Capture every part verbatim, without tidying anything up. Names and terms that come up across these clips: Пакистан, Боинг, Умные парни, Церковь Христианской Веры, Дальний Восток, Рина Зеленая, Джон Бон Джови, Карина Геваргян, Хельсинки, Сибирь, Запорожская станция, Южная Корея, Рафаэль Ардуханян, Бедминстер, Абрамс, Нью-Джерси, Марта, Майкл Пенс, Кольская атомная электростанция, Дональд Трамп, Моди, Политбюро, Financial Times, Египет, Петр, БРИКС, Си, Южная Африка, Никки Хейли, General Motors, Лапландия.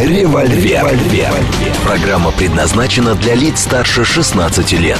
«Револьвер». Револьвер. Программа предназначена для лиц старше шестнадцати лет.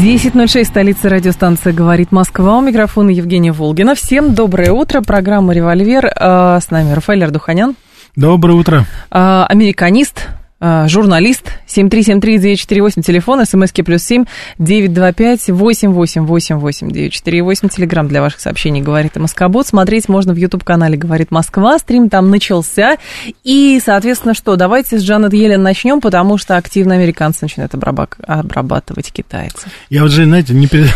десять ноль шесть, столица радиостанции «Говорит Москва». У микрофона Евгения Волгина. Всем доброе утро. Программа «Револьвер». С нами Рафаэль Ардуханян. Доброе утро. Американист, журналист. семь три семь три девять четыре восемь, телефон, смски плюс семь девятьсот двадцать пять восемьсот восемьдесят восемь восемьдесят девять сорок восемь, телеграм для ваших сообщений «Говорит Москобот». Смотреть можно в YouTube-канале «Говорит Москва». Стрим там начался. И, соответственно, что, давайте с Джанет Йеллен начнем, потому что активно американцы начинают обрабатывать китайцев. Я вот, Жень, знаете, не пере...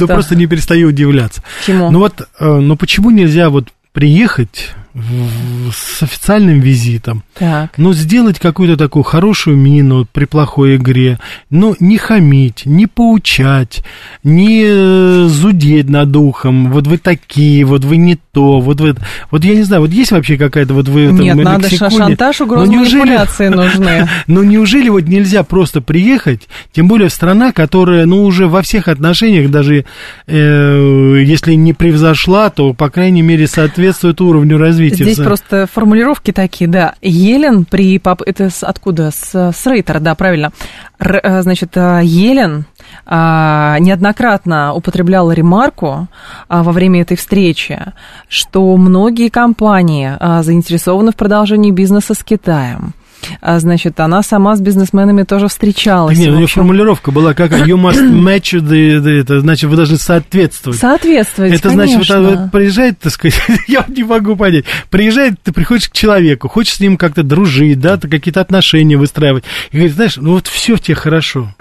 да просто не перестаю удивляться. Чему? Ну вот, ну почему нельзя вот приехать с официальным визитом, так. но сделать какую-то такую хорошую мину при плохой игре, но не хамить, не поучать, не зудеть над ухом, вот вы такие, вот вы не то, вот вы, вот я не знаю, вот есть вообще какая-то вот вы... Нет, там, надо лексиконе. Шантаж, угрозы, ну, манипуляции нужны. Ну неужели вот нельзя просто приехать, тем более в страна, которая, ну, уже во всех отношениях, даже э, если не превзошла, то, по крайней мере, соответствует уровню развития. Здесь за... просто формулировки такие, да. Йеллен при... Это с, откуда? С, с Рейтера, да, правильно. Р, значит, Йеллен а, неоднократно употребляла ремарку а, во время этой встречи, что многие компании а, заинтересованы в продолжении бизнеса с Китаем. А, значит, она сама с бизнесменами тоже встречалась. Нет, у нее формулировка была как you must match the, the, это значит, вы должны соответствовать. Соответствовать, это, конечно. Это значит, вот, приезжает, так сказать, я не могу понять, приезжает, ты приходишь к человеку, хочешь с ним как-то дружить, да, какие-то отношения выстраивать, и говорит, знаешь, ну вот все в тебе хорошо,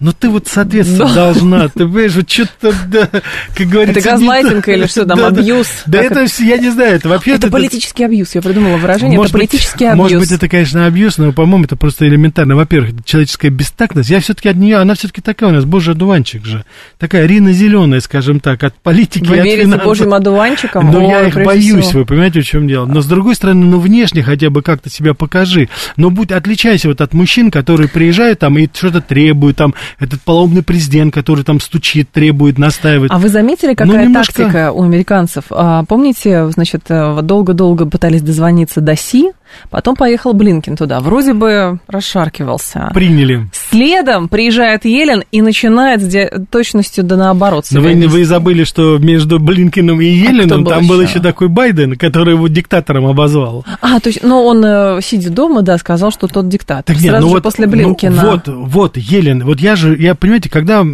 но ты вот соответствовать но. должна, ты понимаешь, вот что-то, да, как говорится... Это газлайтинг или что там, да, абьюз? Да, да, это, я не знаю, это вообще... Это, это политический это... абьюз, я придумала выражение, может это политический быть, абьюз. Может быть, это, конечно, абьюз, но, по-моему, это просто элементарно. Во-первых, человеческая бестактность, я все-таки от нее, она все-таки такая у нас, божий одуванчик же, такая Рина Зеленая, скажем так, от политики, вы от верите финансов. Божьим одуванчикам? Но о, я их боюсь, всего. Вы понимаете, в чем дело. Но, с другой стороны, ну, внешне хотя бы как-то себя покажи, но будь, отличайся вот от мужчин, которые приезжают там и что-то требуют, там, этот полоумный президент, который там стучит, требует, настаивает. А вы заметили, какая ну, немножко... тактика у американцев? А, помните, значит, долго-долго пытались дозвониться до Си, потом поехал Блинкен туда, вроде бы расшаркивался. Приняли. Следом приезжает Йеллен и начинает с точностью да наоборот. Но вы, вы забыли, что между Блинкеном и Йелленом а там еще? был еще такой Байден, который его диктатором обозвал. А, то есть, ну, он, сидя дома, да, сказал, что тот диктатор. Так нет, сразу ну же вот, после Блинкена. Ну, вот, вот, Йеллен, вот я же, я, понимаете, когда,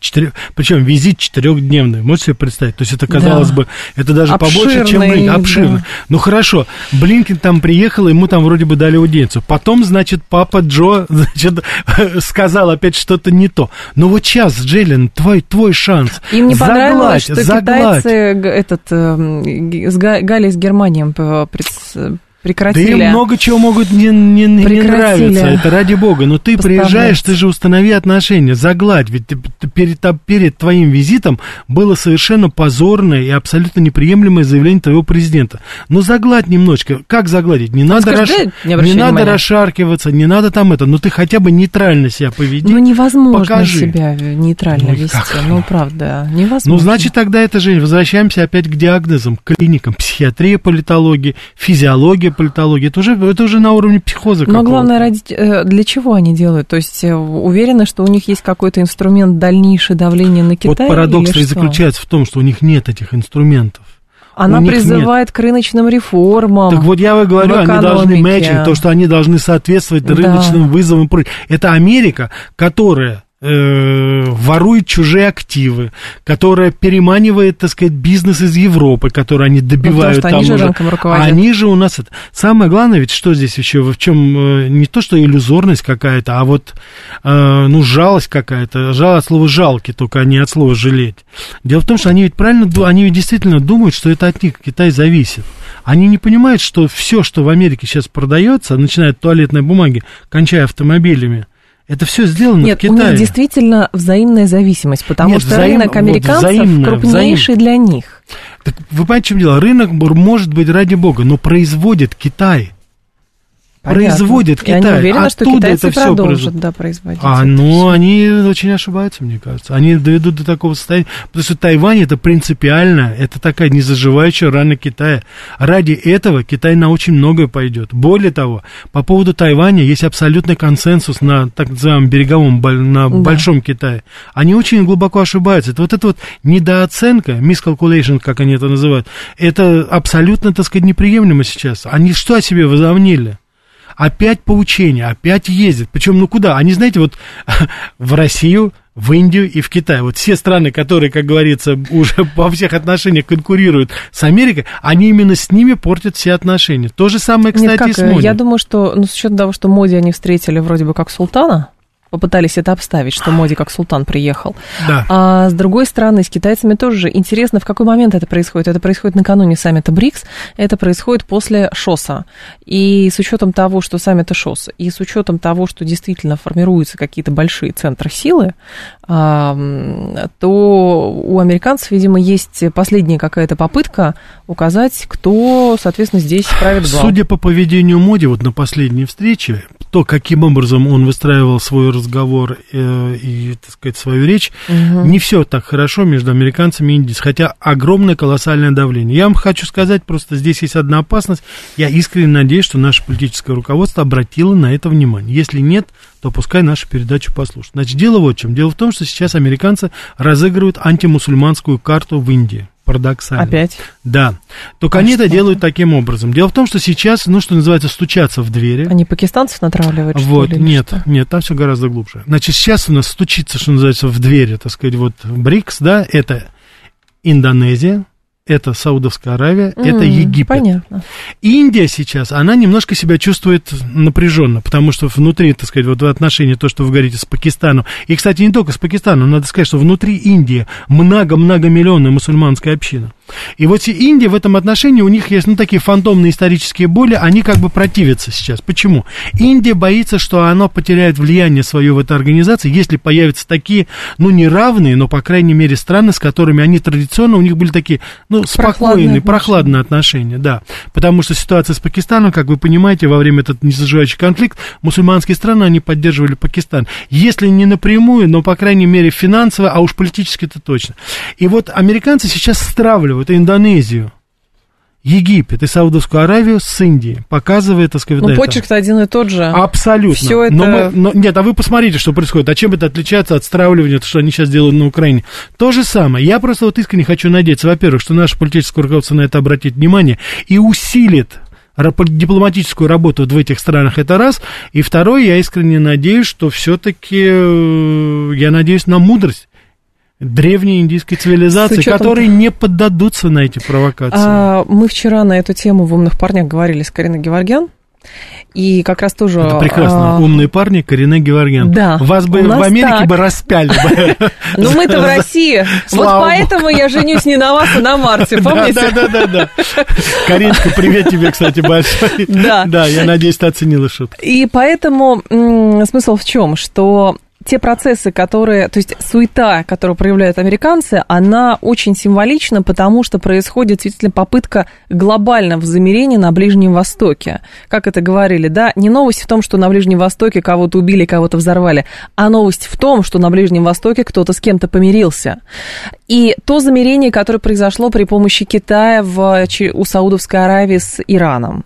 четыре, причем визит четырехдневный, можете себе представить, то есть это, казалось да. бы, это даже обширный, побольше, чем Блинкен, обширный. Да. Ну, хорошо, Блинкен там приехал, ему там вроде бы дали аудиенцию. Потом, значит, папа Джо, значит, сказал опять что-то не то. Но вот сейчас, Джеллен, твой, твой шанс. Им не понравилось, что загладь. Китайцы этот, э, с Галлией, с Германией пред... Прекратили. Да и много чего могут не, не, не нравиться, это ради бога. Но ты приезжаешь, ты же установи отношения, загладь. Ведь перед, перед твоим визитом было совершенно позорное и абсолютно неприемлемое заявление твоего президента. Но загладь немножечко. Как загладить? Не надо, Скажи, расш... не не надо расшаркиваться, не надо там это. Но ты хотя бы нейтрально себя поведи. Ну невозможно покажи. себя нейтрально ну, вести. Как? Ну правда, невозможно. Ну значит тогда это же, возвращаемся опять к диагнозам, к клиникам, психиатрия, политология, физиология, политология, это уже, это уже на уровне психоза. Но главное, ради, для чего они делают? То есть уверены, что у них есть какой-то инструмент дальнейшего давления на Китай? Вот парадокс и заключается в том, что у них нет этих инструментов. Она призывает нет. к рыночным реформам. Так вот я и говорю, они должны мэтчить, то, что они должны соответствовать да. рыночным вызовам и прочее. Это Америка, которая... ворует чужие активы, которая переманивает, так сказать, бизнес из Европы, который они добивают там уже. Потому что они же рынком руководят. Они же у нас это. Самое главное, ведь что здесь еще, в чем не то, что иллюзорность какая-то, а вот ну жалость какая-то, от слова жалки только, а не от слова жалеть. Дело в том, что они ведь правильно, они ведь действительно думают, что это от них Китай зависит. Они не понимают, что все, что в Америке сейчас продается, начиная от туалетной бумаги, кончая автомобилями, Это все сделано Нет, в Китае. Нет, у них действительно взаимная зависимость, потому Нет, что взаим... рынок американцев вот взаимная, крупнейший взаим... для них. Так вы понимаете, в чем дело? Рынок может быть, ради бога, но производит Китай. Понятно. Производит Китай. Я не уверена, Оттуда что китайцы это продолжат все да, производить. А, ну, они очень ошибаются, мне кажется. Они доведут до такого состояния. Потому что Тайвань это принципиально, это такая незаживающая рана Китая. Ради этого Китай на очень многое пойдет. Более того, по поводу Тайваня есть абсолютный консенсус на так называемом береговом, на да. большом Китае. Они очень глубоко ошибаются. Это вот эта вот недооценка, miscalculation, как они это называют, это абсолютно, так сказать, неприемлемо сейчас. Они что о себе возомнили? Опять поучение, опять ездят. Причем, ну куда? Они, знаете, вот в Россию, в Индию и в Китай. Вот все страны, которые, как говорится, уже во всех отношениях конкурируют с Америкой, они именно с ними портят все отношения. То же самое, кстати, Нет, как, и с Моди. Я думаю, что, ну, с учетом того, что Моди они встретили вроде бы как султана, попытались это обставить, что Моди как султан приехал. Да. А с другой стороны, с китайцами тоже интересно, в какой момент это происходит. Это происходит накануне саммита БРИКС, это происходит после ШОСа. И с учетом того, что саммита ШОС, и с учетом того, что действительно формируются какие-то большие центры силы, то у американцев, видимо, есть последняя какая-то попытка указать, кто, соответственно, здесь правит бал. Судя по поведению Моди вот на последней встрече, то, каким образом он выстраивал свой разговор э, и, так сказать, свою речь, угу. не все так хорошо между американцами и индийцами, хотя огромное колоссальное давление. Я вам хочу сказать, просто здесь есть одна опасность. Я искренне надеюсь, что наше политическое руководство обратило на это внимание. Если нет, то пускай нашу передачу послушают. Значит, дело вот в чем. Дело в том, что сейчас американцы разыгрывают антимусульманскую карту в Индии. Парадоксально. Опять? Да. Только а они что? это делают таким образом. Дело в том, что сейчас, ну, что называется, стучатся в двери. Они пакистанцев натравливают, что вот, ли? Нет, что? нет, там все гораздо глубже. Значит, сейчас у нас стучится, что называется, в двери, так сказать, вот БРИКС, да, это Индонезия, это Саудовская Аравия, mm, это Египет. Понятно. Индия сейчас, она немножко себя чувствует напряженно, потому что внутри, так сказать, вот в отношении то, что вы говорите с Пакистаном, и, кстати, не только с Пакистаном, надо сказать, что внутри Индии много-многомиллионная мусульманская община. И вот Индия в этом отношении, у них есть, ну, такие фантомные исторические боли, они как бы противятся сейчас. Почему? Индия боится, что она потеряет влияние свое в этой организации, если появятся такие, ну, неравные, но, по крайней мере, страны, с которыми они традиционно, у них были такие, ну, спокойные, прохладные, прохладные отношения, да. Потому что ситуация с Пакистаном, как вы понимаете, во время этого незаживающего конфликта, мусульманские страны, они поддерживали Пакистан. Если не напрямую, но, по крайней мере, финансово, а уж политически-то точно. И вот американцы сейчас стравливают это Индонезию, Египет и Саудовскую Аравию с Индией, показывает, так сказать, ну, почерк-то один и тот же. Абсолютно. Все это... Но мы, но, нет, а вы посмотрите, что происходит. А чем это отличается от стравливания, что они сейчас делают на Украине? То же самое. Я просто вот искренне хочу надеяться, во-первых, что наше политическое руководство на это обратит внимание и усилит дипломатическую работу в этих странах, это раз. И второе, я искренне надеюсь, что все-таки, я надеюсь на мудрость древней индийской цивилизации, учетом... которые не поддадутся на эти провокации. А, мы вчера на эту тему в «Умных парнях» говорили с Кариной Геваргян, и как раз тоже... Это прекрасно. А... «Умные парни», Карина Геваргян. Да. Вас бы в Америке так бы распяли бы. Ну, мы-то в России. Вот поэтому я женюсь не на вас, а на Марте, помните? Да-да-да. Кариночка, привет тебе, кстати, большой. Да. Да, я надеюсь, ты оценила шутку. И поэтому смысл в чем, что... Те процессы, которые, то есть суета, которую проявляют американцы, она очень символична, потому что происходит действительно попытка глобального замирения на Ближнем Востоке. Как это говорили, да, не новость в том, что на Ближнем Востоке кого-то убили, кого-то взорвали, а новость в том, что на Ближнем Востоке кто-то с кем-то помирился. И то замирение, которое произошло при помощи Китая в, у Саудовской Аравии с Ираном.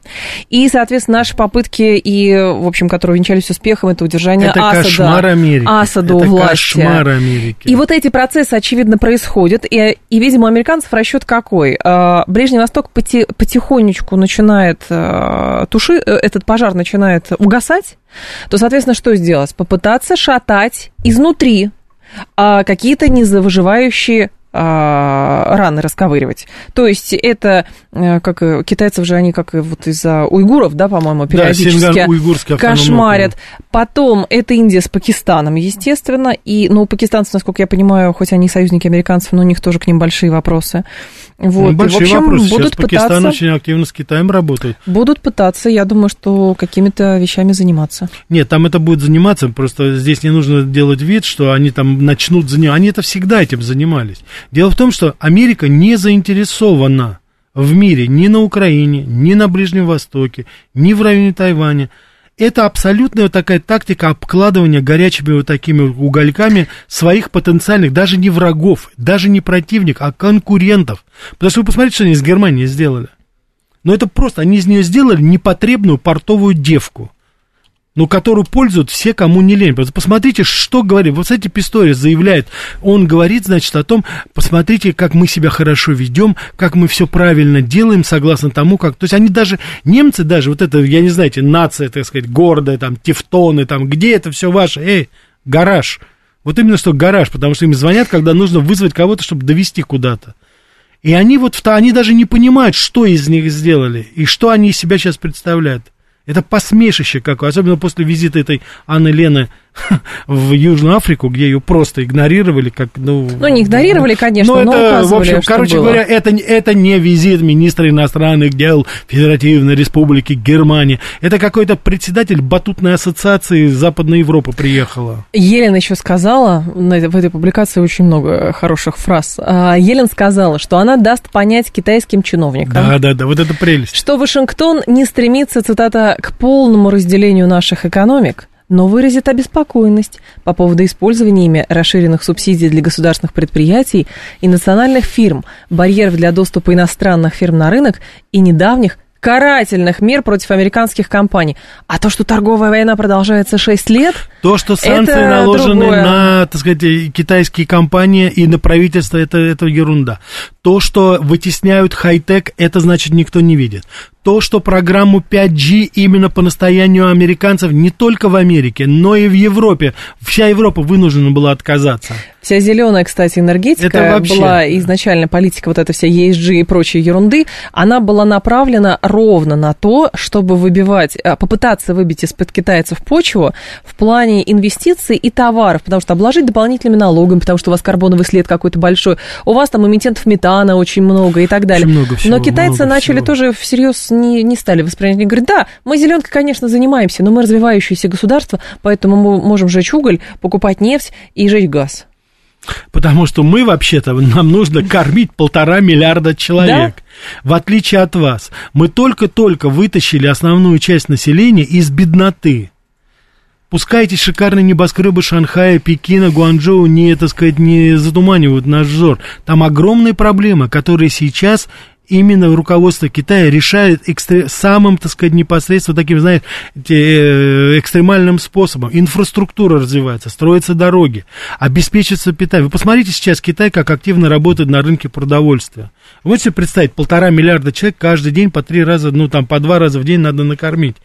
И, соответственно, наши попытки, и, в общем, которые увенчались успехом, это удержание это Асада. Это кошмар Америки. Асаду это власти. Кошмар Америки. И вот эти процессы, очевидно, происходят. И, и видимо, у американцев расчет какой? Ближний Восток потихонечку начинает туши, этот пожар начинает угасать. То, соответственно, что сделать? Попытаться шатать изнутри какие-то незаживающие раны расковыривать. То есть это, как китайцев же они, как вот из-за уйгуров, да, по-моему, периодически да, кошмарят. Потом это Индия с Пакистаном, естественно, и, ну, у пакистанцев, насколько я понимаю, хоть они союзники американцев, но у них тоже к ним большие вопросы. Вот. Ну, большие и, в общем, вопросы. Сейчас пытаться... Пакистан очень активно с Китаем работает. Будут пытаться, я думаю, что какими-то вещами заниматься. Нет, там это будет заниматься, просто здесь не нужно делать вид, что они там начнут заниматься. Они это всегда этим занимались. Дело в том, что Америка не заинтересована в мире ни на Украине, ни на Ближнем Востоке, ни в районе Тайваня. Это абсолютная такая тактика обкладывания горячими вот такими угольками своих потенциальных, даже не врагов, даже не противников, а конкурентов. Потому что вы посмотрите, что они из Германии сделали. Но это просто, они из нее сделали непотребную портовую девку, ну, которую пользуют все, кому не лень. Посмотрите, что говорит. Вот, кстати, Писториус заявляет, он говорит, значит, о том, посмотрите, как мы себя хорошо ведем, как мы все правильно делаем, согласно тому, как... То есть они даже, немцы даже, вот это, я не знаю, нация, так сказать, гордая, там, тевтоны, там, где это все ваше? Эй, гараж. Вот именно что гараж, потому что им звонят, когда нужно вызвать кого-то, чтобы довести куда-то. И они вот, они даже не понимают, что из них сделали, и что они из себя сейчас представляют. Это посмешище какое, особенно после визита этой Анны Лены в Южную Африку, где ее просто игнорировали. Как, ну, ну, не игнорировали, конечно, но, но это, указывали, в общем, что короче было. Говоря, это, это не визит министра иностранных дел Федеративной Республики Германии. Это какой-то председатель батутной ассоциации Западной Европы приехала. Йеллен еще сказала, в этой публикации очень много хороших фраз, Йеллен сказала, что она даст понять китайским чиновникам. Да, да, да, вот это прелесть. Что Вашингтон не стремится, цитата, к полному разделению наших экономик, но выразит обеспокоенность по поводу использования ими расширенных субсидий для государственных предприятий и национальных фирм, барьеров для доступа иностранных фирм на рынок и недавних карательных мер против американских компаний. А то, что торговая война продолжается шесть лет, то, что санкции наложены другое. На, так сказать, китайские компании и на правительство, это, это ерунда. То, что вытесняют хай-тек, это значит никто не видит. То, что программу пять джи именно по настоянию американцев не только в Америке, но и в Европе. Вся Европа вынуждена была отказаться. Вся зеленая, кстати, энергетика вообще... была изначально политика, вот эта вся и эс джи и прочей ерунды, она была направлена ровно на то, чтобы выбивать, попытаться выбить из-под китайцев почву в плане инвестиций и товаров, потому что обложить дополнительными налогами, потому что у вас карбоновый след какой-то большой, у вас там эмитентов метана очень много и так далее. Очень много всего, но китайцы начали всего. Тоже всерьез Не, не стали воспринимать. Они говорят, да, мы зеленкой, конечно, занимаемся, но мы развивающиеся государства, поэтому мы можем жечь уголь, покупать нефть и жечь газ. Потому что мы, вообще-то, нам нужно кормить полтора миллиарда человек. Да? В отличие от вас. Мы только-только вытащили основную часть населения из бедноты. Пускайте шикарные небоскребы Шанхая, Пекина, Гуанчжоу не, так сказать, не затуманивают наш взор. Там огромные проблемы, которые сейчас... Именно руководство Китая решает экстр... самым, так сказать, непосредственно таким, знаете, экстремальным способом. Инфраструктура развивается, строятся дороги, обеспечивается питание. Вы посмотрите сейчас Китай, как активно работает на рынке продовольствия. Вы можете себе представить, полтора миллиарда человек каждый день по три раза, ну там по два раза в день надо накормить.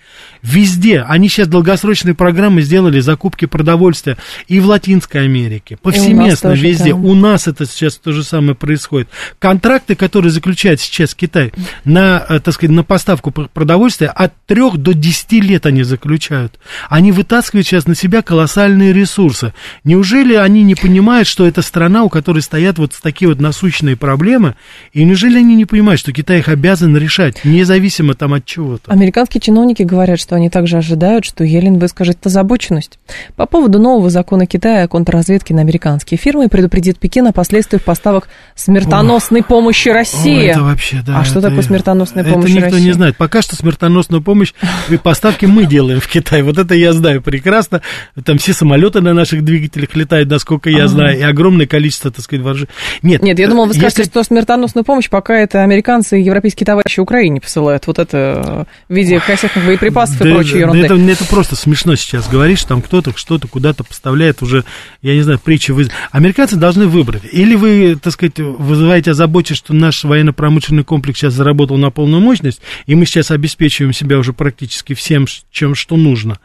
Везде. Они сейчас долгосрочные программы сделали закупки продовольствия и в Латинской Америке, повсеместно, везде. Там. У нас это сейчас то же самое происходит. Контракты, которые заключают сейчас Китай на, так сказать, на поставку продовольствия от трех до десяти лет они заключают. Они вытаскивают сейчас на себя колоссальные ресурсы. Неужели они не понимают, что это страна, у которой стоят вот такие вот насущные проблемы, и неужели они не понимают, что Китай их обязан решать, независимо там от чего-то? Американские чиновники говорят, что они также ожидают, что Йеллен выскажет озабоченность по поводу нового закона Китая о контрразведке на американские фирмы и предупредит Пекин о последствиях поставок смертоносной помощи России. О, вообще, да, а это, что такое смертоносная помощь России? Это никто России? Не знает. Пока что смертоносную помощь и поставки мы делаем в Китай. Вот это я знаю прекрасно. Там все самолеты на наших двигателях летают, насколько я знаю, и огромное количество, так сказать, вооружений. Нет, Нет, я думала, вы скажете, если... что смертоносную помощь пока это американцы и европейские товарищи Украине посылают. Вот это в виде кассетных боеприпасов и прочей ерунды. Это, это просто смешно сейчас говорить, что там кто-то что-то куда-то поставляет уже, я не знаю, притчи. Вы... Американцы должны выбрать. Или вы, так сказать, вызываете озабоченность, что наш военно-промышленный комплекс сейчас заработал на полную мощность, и мы сейчас обеспечиваем себя уже практически всем, чем что нужно.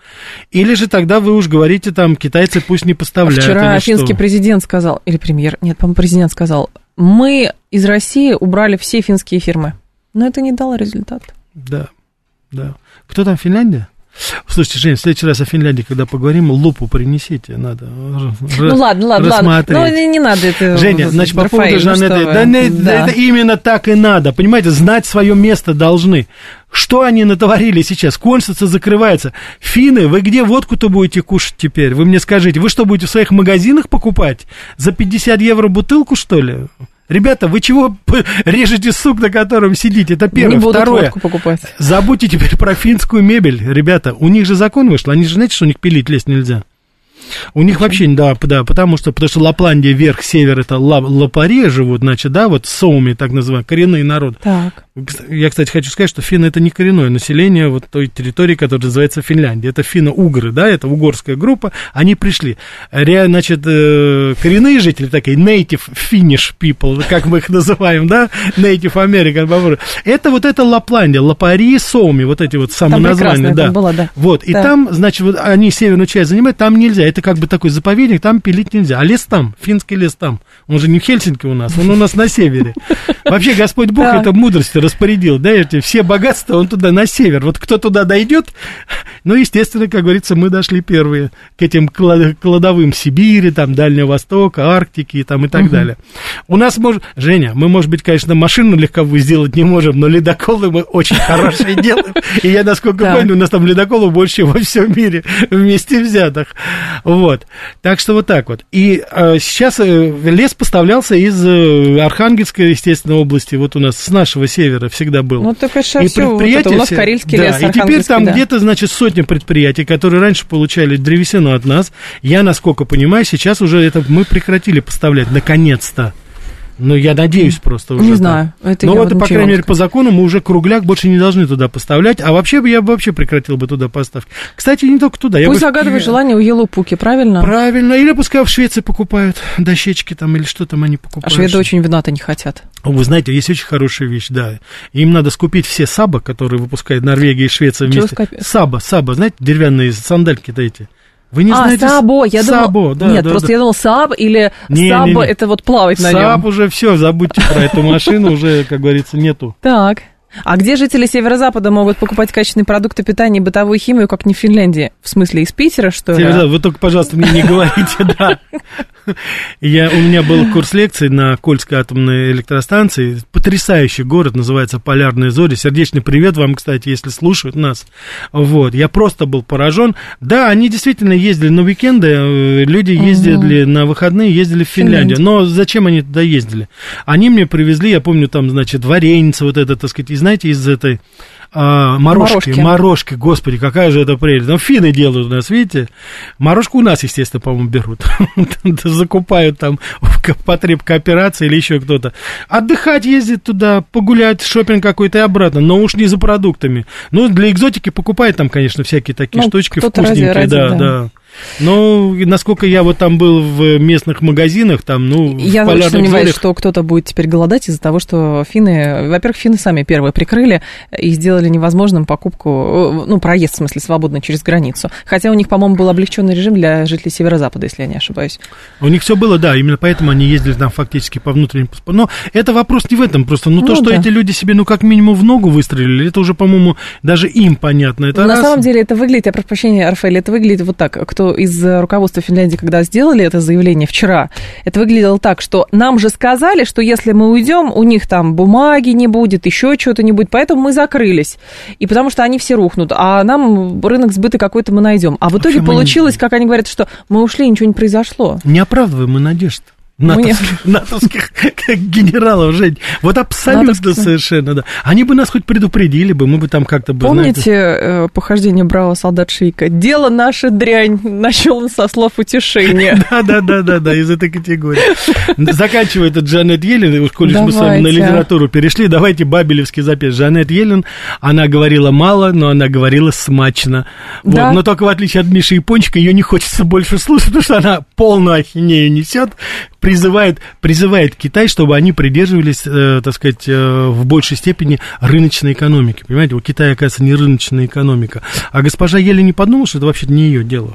Или же тогда вы уж говорите, там, китайцы пусть не поставляют. Вчера финский президент сказал, или премьер, нет, по-моему, президент сказал, мы из России убрали все финские фирмы. Но это не дало результат. Да, да. Кто там, Финляндия? Слушайте, Женя, в следующий раз о Финляндии, когда поговорим, лупу принесите, надо ну, ладно, ладно, рассмотреть. Ладно. Ну, не надо это... Женя, значит, по поводу Жанеты, да, да. Это именно так и надо, понимаете, знать свое место должны. Что они натворили сейчас? Консульство закрывается. Финны, вы где водку-то будете кушать теперь? Вы мне скажите, вы что, будете в своих магазинах покупать? За пятьдесят евро бутылку, что ли? Ребята, вы чего режете сук, на котором сидите? Это первое. Не будут водку покупать. Второе. Забудьте теперь про финскую мебель. Ребята, у них же закон вышел. Они же, знаете, что у них пилить лезть нельзя? У них вообще, да, да, потому что, потому что Лапландия, верх, север, это лапари живут, значит, да, вот сауми, так называемые, коренные народы. Так. Я, кстати, хочу сказать, что финны — это не коренное население вот той территории, которая называется Финляндия. Это финно-угры, да, это угорская группа, они пришли. Ре, значит, коренные жители, такие native Finnish people, как мы их называем, да, native American, это вот это Лапландия, лапари, сауми, вот эти вот самоназвания, да. Было, да. Вот, и да. Там, значит, вот они северную часть занимают, там нельзя. Это как бы такой заповедник, там пилить нельзя. А лес там, финский лес там. Он же не в Хельсинки у нас, он у нас на севере. Вообще Господь Бог это мудростью распорядил, да, все богатства он туда, на север. Вот кто туда дойдет, ну, естественно, как говорится, мы дошли первые к этим кладовым Сибири, там, Дальнего Востока, Арктики там, и так далее. У нас, может... Женя, мы, может быть, конечно, машину легковую сделать не можем, но ледоколы мы очень хорошие делаем. И я, насколько понял, у нас там ледоколов больше во всем мире вместе взятых. Вот, так что вот так вот. И э, сейчас э, лес поставлялся из э, Архангельской, естественно, области. Вот у нас с нашего севера всегда был. Ну, так это и все, вот это у нас Карельский да, лес, Архангельский, да. И теперь там да. где-то, значит, сотни предприятий, которые раньше получали древесину от нас. Я, насколько понимаю, сейчас уже это мы прекратили поставлять, наконец-то. Ну, я надеюсь просто уже. Не знаю. Это ну, вот, по крайней мере, по закону мы уже кругляк больше не должны туда поставлять. А вообще бы я бы вообще прекратил бы туда поставки. Кстати, не только туда. Пусть загадывают желание у Елупуки, правильно? Правильно. Или пускай в Швеции покупают дощечки там или что там они покупают. А шведы очень вина-то не хотят. Вы знаете, есть очень хорошая вещь, да. Им надо скупить все саба, которые выпускает Норвегия и Швеция вместе. Саба, саба, знаете, деревянные сандальки-то эти. Вы не а, знаете... Сабо, я сабо, думал... Да, нет, да, просто да. Я думал, саб или не, саб, не, не. Это вот плавать на нем. Саб уже все, забудьте про эту машину, уже, как говорится, нету. Так, а где жители Северо-Запада могут покупать качественные продукты питания и бытовую химию, как не в Финляндии? В смысле, из Питера, что ли? Вы только, пожалуйста, мне не говорите, да. Я, у меня был курс лекций на Кольской атомной электростанции. Потрясающий город, называется Полярные Зори. Сердечный привет вам, кстати, если слушают нас. Вот, я просто был поражен. Да, они действительно ездили на уикенды, люди ездили угу. на выходные, ездили в Финляндию. Финляндия. Но зачем они туда ездили? Они мне привезли, я помню, там, значит, вареница вот эта, так сказать, из, знаете, из этой... А, морожки, морожки, морожки, господи, какая же это прелесть. Ну, финны делают у нас, видите. Морожку у нас, естественно, по-моему, берут. Закупают там в потребкооперации или еще кто-то. Отдыхать ездит туда, погулять, шопинг какой-то и обратно, но уж не за продуктами. Ну, для экзотики покупают там, конечно, всякие такие ну, штучки вкусненькие. Ради, да, да. да. Ну, насколько я вот там был в местных магазинах, там, ну... Я очень сомневаюсь, что кто-то будет теперь голодать из-за того, что финны... Во-первых, финны сами первые прикрыли и сделали невозможным покупку, ну, проезд, в смысле, свободно через границу. Хотя у них, по-моему, был облегченный режим для жителей Северо-Запада, если я не ошибаюсь. У них все было, да, именно поэтому они ездили там фактически по внутренним... Но это вопрос не в этом просто. Ну, ну то, да. что эти люди себе, ну, как минимум в ногу выстрелили, это уже, по-моему, даже им понятно. Это на раз... самом деле это выглядит, я прошу прощения, Рафаэль, это выглядит вот так, кто из руководства Финляндии, когда сделали это заявление вчера, это выглядело так, что нам же сказали, что если мы уйдем, у них там бумаги не будет, еще чего-то не будет, поэтому мы закрылись, и потому что они все рухнут, а нам рынок сбыта какой-то мы найдем. А в итоге Вообще получилось, мы... как они говорят, что мы ушли, ничего не произошло. Не оправдываем мы надежд. Натовских, натовских генералов, Жень. Вот абсолютно натовских. Совершенно, да. Они бы нас хоть предупредили бы, мы бы там как-то... Бы, Помните знаете... похождение бравого солдат Шейка? «Дело наша дрянь», начал он со слов утешения. Да-да-да, из этой категории. Заканчивая этот Джанет Йеллен, уж коли мы с вами на литературу перешли, давайте бабелевский запись. Джанет Йеллен, она говорила мало, но она говорила смачно. Но только в отличие от Миши Япончика, ее не хочется больше слушать, потому что она полную ахинею несет. Призывает, призывает Китай, чтобы они придерживались, э, так сказать, э, в большей степени рыночной экономики. Понимаете, у Китая, оказывается, не рыночная экономика. А госпожа Еле не подумала, что это вообще не ее дело.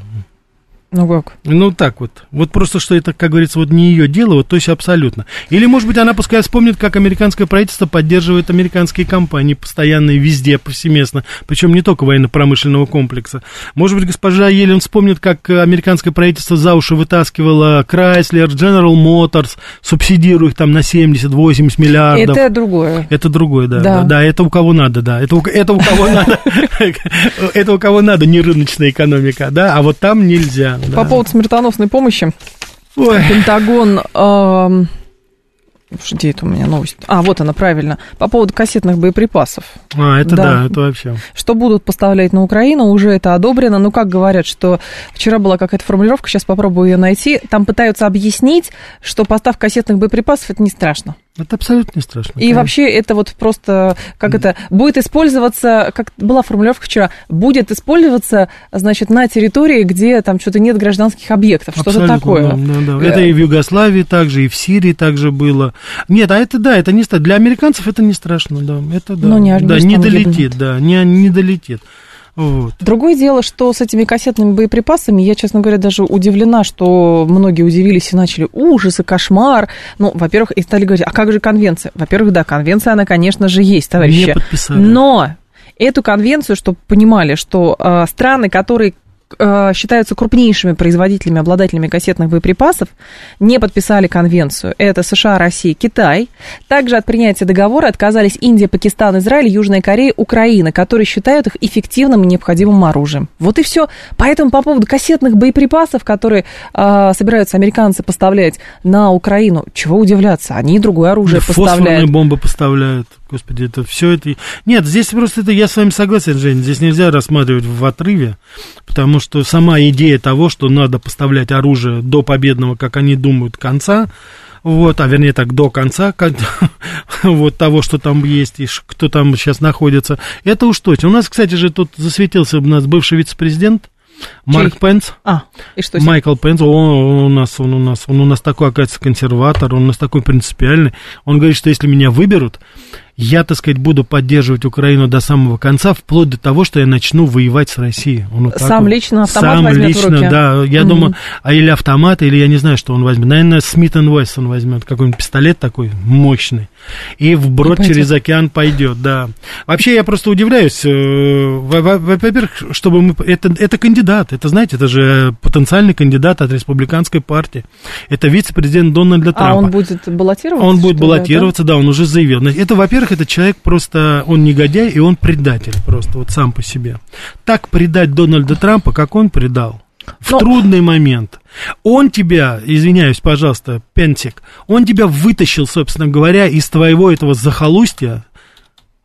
Ну как? Ну так вот. Вот просто, что это, как говорится, вот не ее дело, вот то есть абсолютно. Или, может быть, она пускай вспомнит, как американское правительство поддерживает американские компании постоянно и везде, повсеместно, причем не только военно-промышленного комплекса. Может быть, госпожа Йеллен вспомнит, как американское правительство за уши вытаскивало Chrysler, General Motors, субсидируя их там на семьдесят-восемьдесят миллиардов. Это другое. Это другое, да. Да, да, да, это у кого надо, да. Это у, это у кого надо. Это у кого надо, не рыночная экономика, да, а вот там нельзя. Да. По поводу смертоносной помощи. Ой. Пентагон... Э, где это у меня новость? А, вот она, правильно. По поводу кассетных боеприпасов. А, это да, да, это вообще. Что будут поставлять на Украину, уже это одобрено. Ну, как говорят, что вчера была какая-то формулировка, сейчас попробую ее найти. Там пытаются объяснить, что поставка кассетных боеприпасов – это не страшно. Это абсолютно не страшно. И конечно. Вообще это вот просто, как это, будет использоваться, как была формулировка вчера, будет использоваться, значит, на территории, где там что-то нет гражданских объектов, абсолютно, что-то такое. Да, да, да. Это и в Югославии также, и в Сирии также было. Нет, а это да, это не страшно. Для американцев это не страшно, да. Это да. Но не, да, не долетит, да, не, не долетит. Вот. Другое дело, что с этими кассетными боеприпасами, я, честно говоря, даже удивлена, что многие удивились и начали ужас и кошмар. Ну, во-первых, и стали говорить, а как же конвенция? Во-первых, да, конвенция, она, конечно же, есть, товарищи. Не подписали. Но эту конвенцию, чтобы понимали, что э, страны, которые э, считаются крупнейшими производителями, обладателями кассетных боеприпасов, не подписали конвенцию. Это США, Россия, Китай. Также от принятия договора отказались Индия, Пакистан, Израиль, Южная Корея, Украина, которые считают их эффективным и необходимым оружием. Вот и все. Поэтому по поводу кассетных боеприпасов, которые э, собираются американцы поставлять на Украину, чего удивляться, они другое оружие да, поставляют. Фосфорные бомбы поставляют. Господи, это все это... Нет, здесь просто это... Я с вами согласен, Жень, здесь нельзя рассматривать в отрыве, потому что сама идея того, что надо поставлять оружие до победного, как они думают, конца, вот, а вернее так, до конца как, вот того, что там есть и кто там сейчас находится, это уж точно. У нас, кстати же, тут засветился у нас бывший вице-президент, Марк Пенс, а, и что Майкл Пенс, он, он, у нас, он, у нас, он у нас такой, оказывается, консерватор, он у нас такой принципиальный. Он говорит, что если меня выберут, я, так сказать, буду поддерживать Украину до самого конца, вплоть до того, что я начну воевать с Россией. Он вот сам такой. Лично автомат сам возьмет лично, в руки. Да, я mm-hmm. думаю, а или автомат, или я не знаю, что он возьмет. Наверное, Смит энд Вессон он возьмет, какой-нибудь пистолет такой мощный, и вброд через океан пойдет, да. Вообще, я просто удивляюсь, во-первых, чтобы мы... Это, это кандидат, это, знаете, это же потенциальный кандидат от республиканской партии. Это вице-президент Дональда Трампа. А он будет баллотироваться? Он будет баллотироваться, ли, да? Да, он уже заявил. Это, во-первых, этот человек просто, он негодяй, и он предатель просто, вот сам по себе. Так предать Дональда Трампа, как он предал, в Но... трудный момент. Он тебя, извиняюсь, пожалуйста, Пенсик, он тебя вытащил, собственно говоря, из твоего этого захолустья,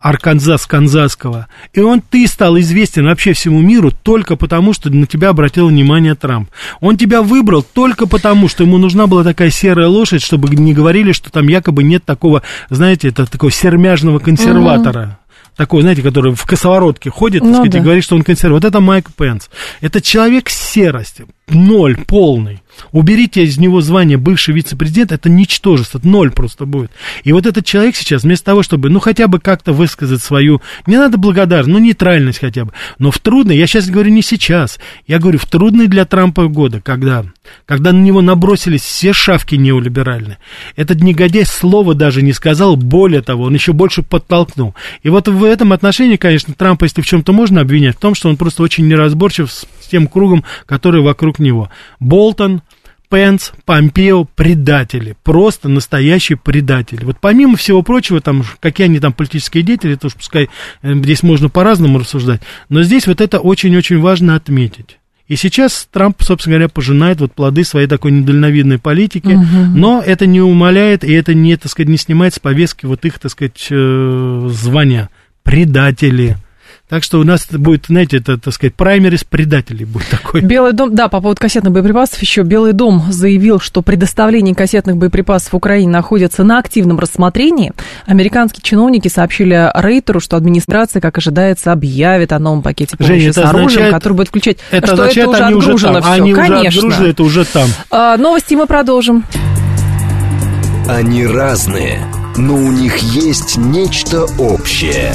Арканзас-Канзасского, и он, ты стал известен вообще всему миру только потому, что на тебя обратил внимание Трамп. Он тебя выбрал только потому, что ему нужна была такая серая лошадь, чтобы не говорили, что там якобы нет такого, знаете, это такого сермяжного консерватора. Mm-hmm. Такой, знаете, который в косоворотке ходит, ну, так сказать, да. И говорит, что он консерватор. Вот это Майк Пенс. Это человек с серостью. Ноль полный. Уберите из него звание бывший вице-президент, это ничтожество. Ноль просто будет. И вот этот человек сейчас, вместо того, чтобы, ну, хотя бы как-то высказать свою... Не надо благодарность, ну, нейтральность хотя бы. Но в трудный, я сейчас говорю не сейчас, я говорю в трудные для Трампа годы, когда, когда на него набросились все шавки неолиберальные. Этот негодяй слова даже не сказал, более того, он еще больше подтолкнул. И вот в этом отношении, конечно, Трампа, если в чем-то можно обвинять, в том, что он просто очень неразборчив с тем кругом, который вокруг него. Болтон, Пенс, Помпео, предатели, просто настоящие предатели. Вот помимо всего прочего, там, какие они там политические деятели, это уж пускай здесь можно по-разному рассуждать, но здесь вот это очень-очень важно отметить. И сейчас Трамп, собственно говоря, пожинает вот плоды своей такой недальновидной политики, угу. Но это не умаляет и это не, так сказать, не снимает с повестки вот их, так сказать, звания. Предатели. Так что у нас будет, знаете, это, так сказать, праймерис предателей будет такой. Белый дом, да, по поводу кассетных боеприпасов еще. Белый дом заявил, что предоставление кассетных боеприпасов в Украине находится на активном рассмотрении. Американские чиновники сообщили Рейтеру, что администрация, как ожидается, объявит о новом пакете помощи Жень, с оружием, означает, который будет включать, это что означает, это уже они отгружено уже там, все. Они конечно. Уже отгружены, это уже там. А, новости мы продолжим. Они разные, но у них есть нечто общее.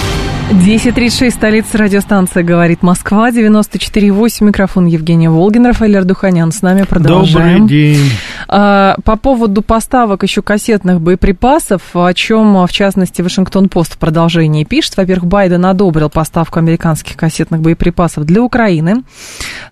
десять тридцать шесть, столица, радиостанция «Говорит Москва», девяносто четыре и восемь, микрофон Евгения Волгина, Рафаэль Ардуханян с нами, продолжаем. Добрый день. По поводу поставок еще кассетных боеприпасов, о чем, в частности, Вашингтон-Пост в продолжении пишет. Во-первых, Байден одобрил поставку американских кассетных боеприпасов для Украины.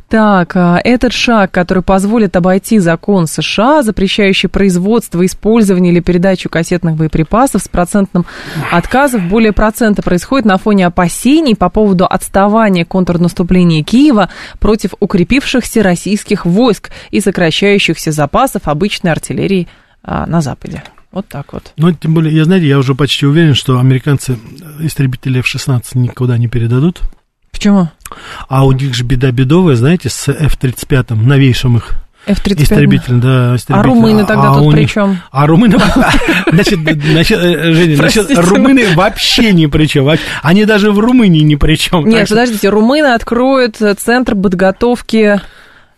Так, этот шаг, который позволит обойти закон США, запрещающий производство, использование или передачу кассетных боеприпасов с процентным отказом более процента, происходит на фоне опасений по поводу отставания контрнаступления Киева против укрепившихся российских войск и сокращающихся запасов обычной артиллерии а, на Западе. Вот так вот. Ну, тем более, я, знаете, я уже почти уверен, что американцы истребители эф шестнадцать никуда не передадут. Почему? А у них же беда бедовая, знаете, с эф тридцать пять, новейшим их. эф тридцать пять? Истребитель, да, истребитель. А румыны тогда а тут при чем? А румыны... Значит, Женя, румыны вообще ни при чем. Они даже в Румынии ни при чем. Нет, подождите, румыны откроют центр подготовки...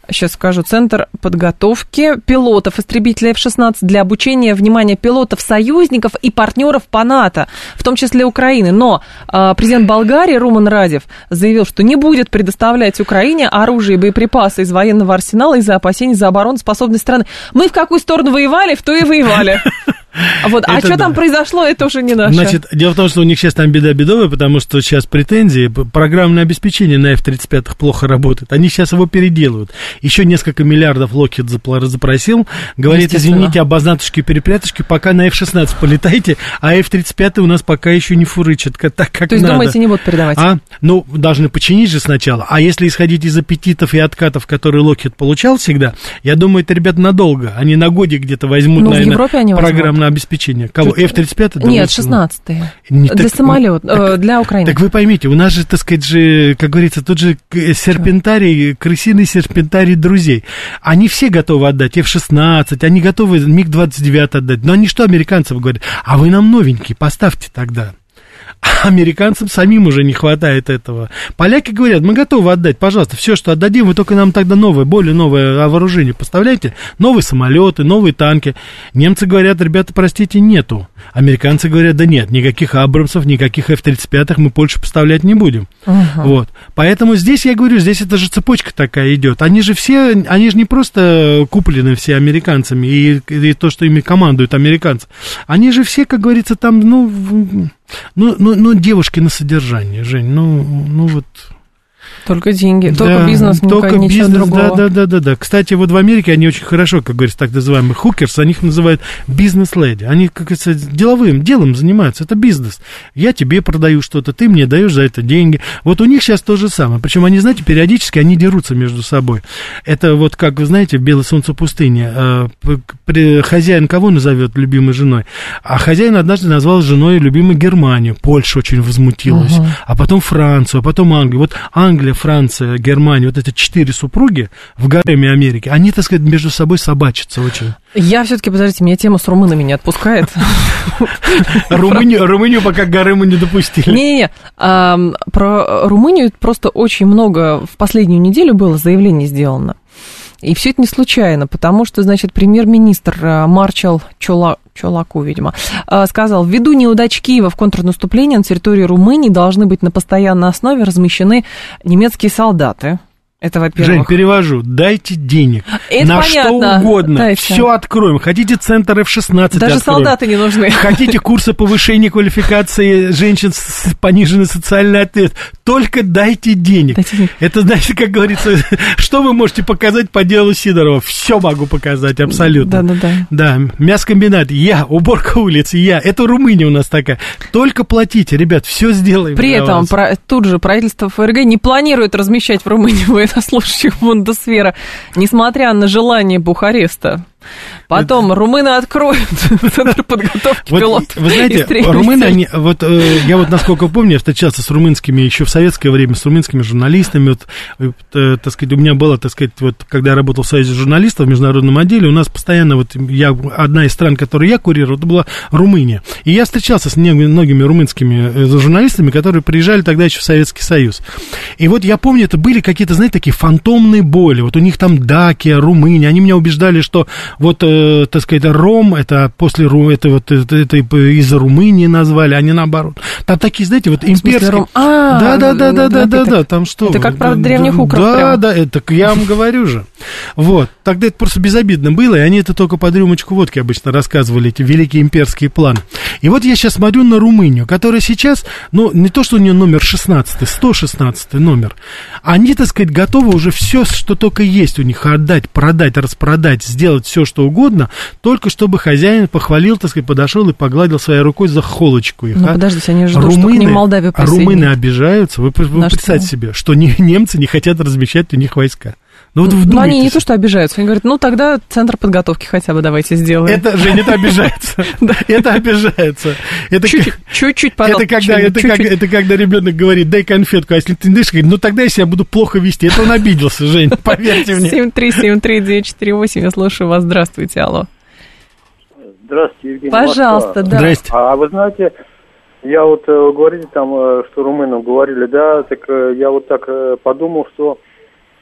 Сейчас скажу. Центр подготовки пилотов истребителей эф шестнадцать для обучения, внимания, пилотов, союзников и партнеров по НАТО, в том числе Украины. Но э, президент Болгарии Руман Радев заявил, что не будет предоставлять Украине оружие и боеприпасы из военного арсенала из-за опасений за обороноспособность страны. Мы в какую сторону воевали, в ту и воевали. Вот. А это что да. там произошло, это уже не наше. Значит, дело в том, что у них сейчас там беда бедовая, потому что сейчас претензии, программное обеспечение на эф тридцать пять плохо работает. Они сейчас его переделывают. Еще несколько миллиардов Lockheed запросил. Говорит, извините, обознатушки и перепрятушки, пока на эф шестнадцать полетайте, а эф тридцать пять у нас пока еще не фурычат так, как надо. То есть, надо. Думаете, не будут передавать? А? Ну, должны починить же сначала. А если исходить из аппетитов и откатов, которые Lockheed получал всегда, я думаю, это, ребят, надолго. Они на годик где-то возьмут, ну, наверное, в Европе они программное на обеспечение. Кого? эф тридцать пять? Нет, шестнадцатые. Не, для так, самолет, так, э, для Украины. Так вы поймите, у нас же, так сказать же, как говорится, тут же серпентарий, крысиный серпентарий друзей. Они все готовы отдать эф шестнадцать, они готовы миг двадцать девять отдать. Но они что американцам говорят? А вы нам новенький поставьте тогда. Американцам самим уже не хватает этого. Поляки говорят, мы готовы отдать, пожалуйста, все, что отдадим, вы только нам тогда новое, более новое вооружение поставляйте, новые самолеты, новые танки. Немцы говорят, ребята, простите, нету. Американцы говорят, да нет, никаких Абрамсов, никаких эф тридцать пять мы Польше поставлять не будем. Uh-huh. Вот. Поэтому здесь, я говорю, здесь это же цепочка такая идет. Они же все, они же не просто куплены все американцами и, и то, что ими командуют американцы. Они же все, как говорится, там, ну... Ну, ну, ну, девушки на содержание, Жень, ну, ну вот... Только деньги, да, только бизнес, только ничего бизнес, другого. Да, да, да, да. Кстати, вот в Америке они очень хорошо, как говорится, так называемых хукерс, они их называют бизнес-леди. Они, как говорится, деловым делом занимаются, это бизнес. Я тебе продаю что-то, ты мне даешь за это деньги. Вот у них сейчас то же самое. Причем они, знаете, периодически они дерутся между собой. Это вот, как вы знаете, в «Белое солнце пустыни». Хозяин кого назовет любимой женой? А хозяин однажды назвал женой любимой Германию. Польша очень возмутилась. Угу. А потом Францию, а потом Англию. Вот Англия, Франция, Германия, вот эти четыре супруги в гареме Америки, они, так сказать, между собой собачатся очень. Я все-таки, подождите, меня тема с румынами не отпускает. Румынию пока гарему не допустили. Не-не-не, про Румынию просто очень много в последнюю неделю было заявлений сделано. И все это не случайно, потому что, значит, премьер-министр Марчел Чола... Чолаку, видимо, сказал, ввиду неудач Киева в контрнаступлении на территории Румынии должны быть на постоянной основе размещены немецкие солдаты. Это, во-первых. Жень, перевожу. Дайте денег. Это на понятно. Что угодно. Дайте. Все откроем. Хотите центр эф шестнадцать? Даже откроем. Солдаты не нужны. Хотите курсы повышения квалификации женщин с пониженной социальной ответственностью? Только дайте денег. Дайте денег. Это, значит, как говорится, что вы можете показать по делу Сидорова? Все могу показать, абсолютно. Да, да, да. Да, мяскомбинат, я, уборка улиц, я. Это Румыния у нас такая. Только платите, ребят, все сделаем. При этом про, тут же правительство ФРГ не планирует размещать в Румынии военнослужащих Бундесвера, несмотря на желание Бухареста. Потом румыны откроют центр подготовки пилотов. Вы знаете, румыны, вот я вот насколько помню, я встречался с румынскими еще в советское время, с румынскими журналистами. Так сказать, у меня было, так сказать, вот когда я работал в Союзе журналистов в международном отделе, у нас постоянно вот я одна из стран, которую я курировал, это была Румыния. И я встречался с многими румынскими журналистами, которые приезжали тогда еще в Советский Союз. И вот я помню, это были какие-то, знаете, такие фантомные боли. Вот у них там Дакия, Румыния. Они меня убеждали, что вот, э, так сказать, ром, это после это вот это, это из Румынии назвали, а не наоборот. Там такие, знаете, вот имперские. Да, да, да, да, да, да, да. Там что? Это как про древних укров. Да, да, это я вам говорю же. Вот. Тогда это просто безобидно было, и они это только под рюмочку водки обычно рассказывали, эти великие имперские планы. И вот я сейчас смотрю на Румынию, которая сейчас, ну, не то, что у нее номер шестнадцатый, сто шестнадцатый номер. Они, так сказать, готовы уже все, что только есть у них, отдать, продать, распродать, сделать все, что угодно, только чтобы хозяин похвалил, так сказать, подошел и погладил своей рукой за холочку их. Ну, а? Подождите, они ждут, румыны, что к ним Молдавию присоединят. Румыны обижаются. Вы, вы представьте что? себе, что не, немцы не хотят размещать у них войска. Ну, вот вдумайтесь. Но они не то, что обижаются. Они говорят, ну, тогда центр подготовки хотя бы давайте сделаем. Это, Женя, это обижается. Это обижается. Чуть-чуть, пожалуйста. Это когда ребенок говорит, дай конфетку, а если ты не дышишь, ну, тогда я себя буду плохо вести. Это он обиделся, Женя, поверьте мне. семь три семь три девять четыре восемь, я слушаю вас. Здравствуйте, алло. Здравствуйте, Евгения. Пожалуйста, да. Здрасте. А вы знаете... Я вот э, говорили там, э, что румынам говорили, да, так э, я вот так э, подумал, что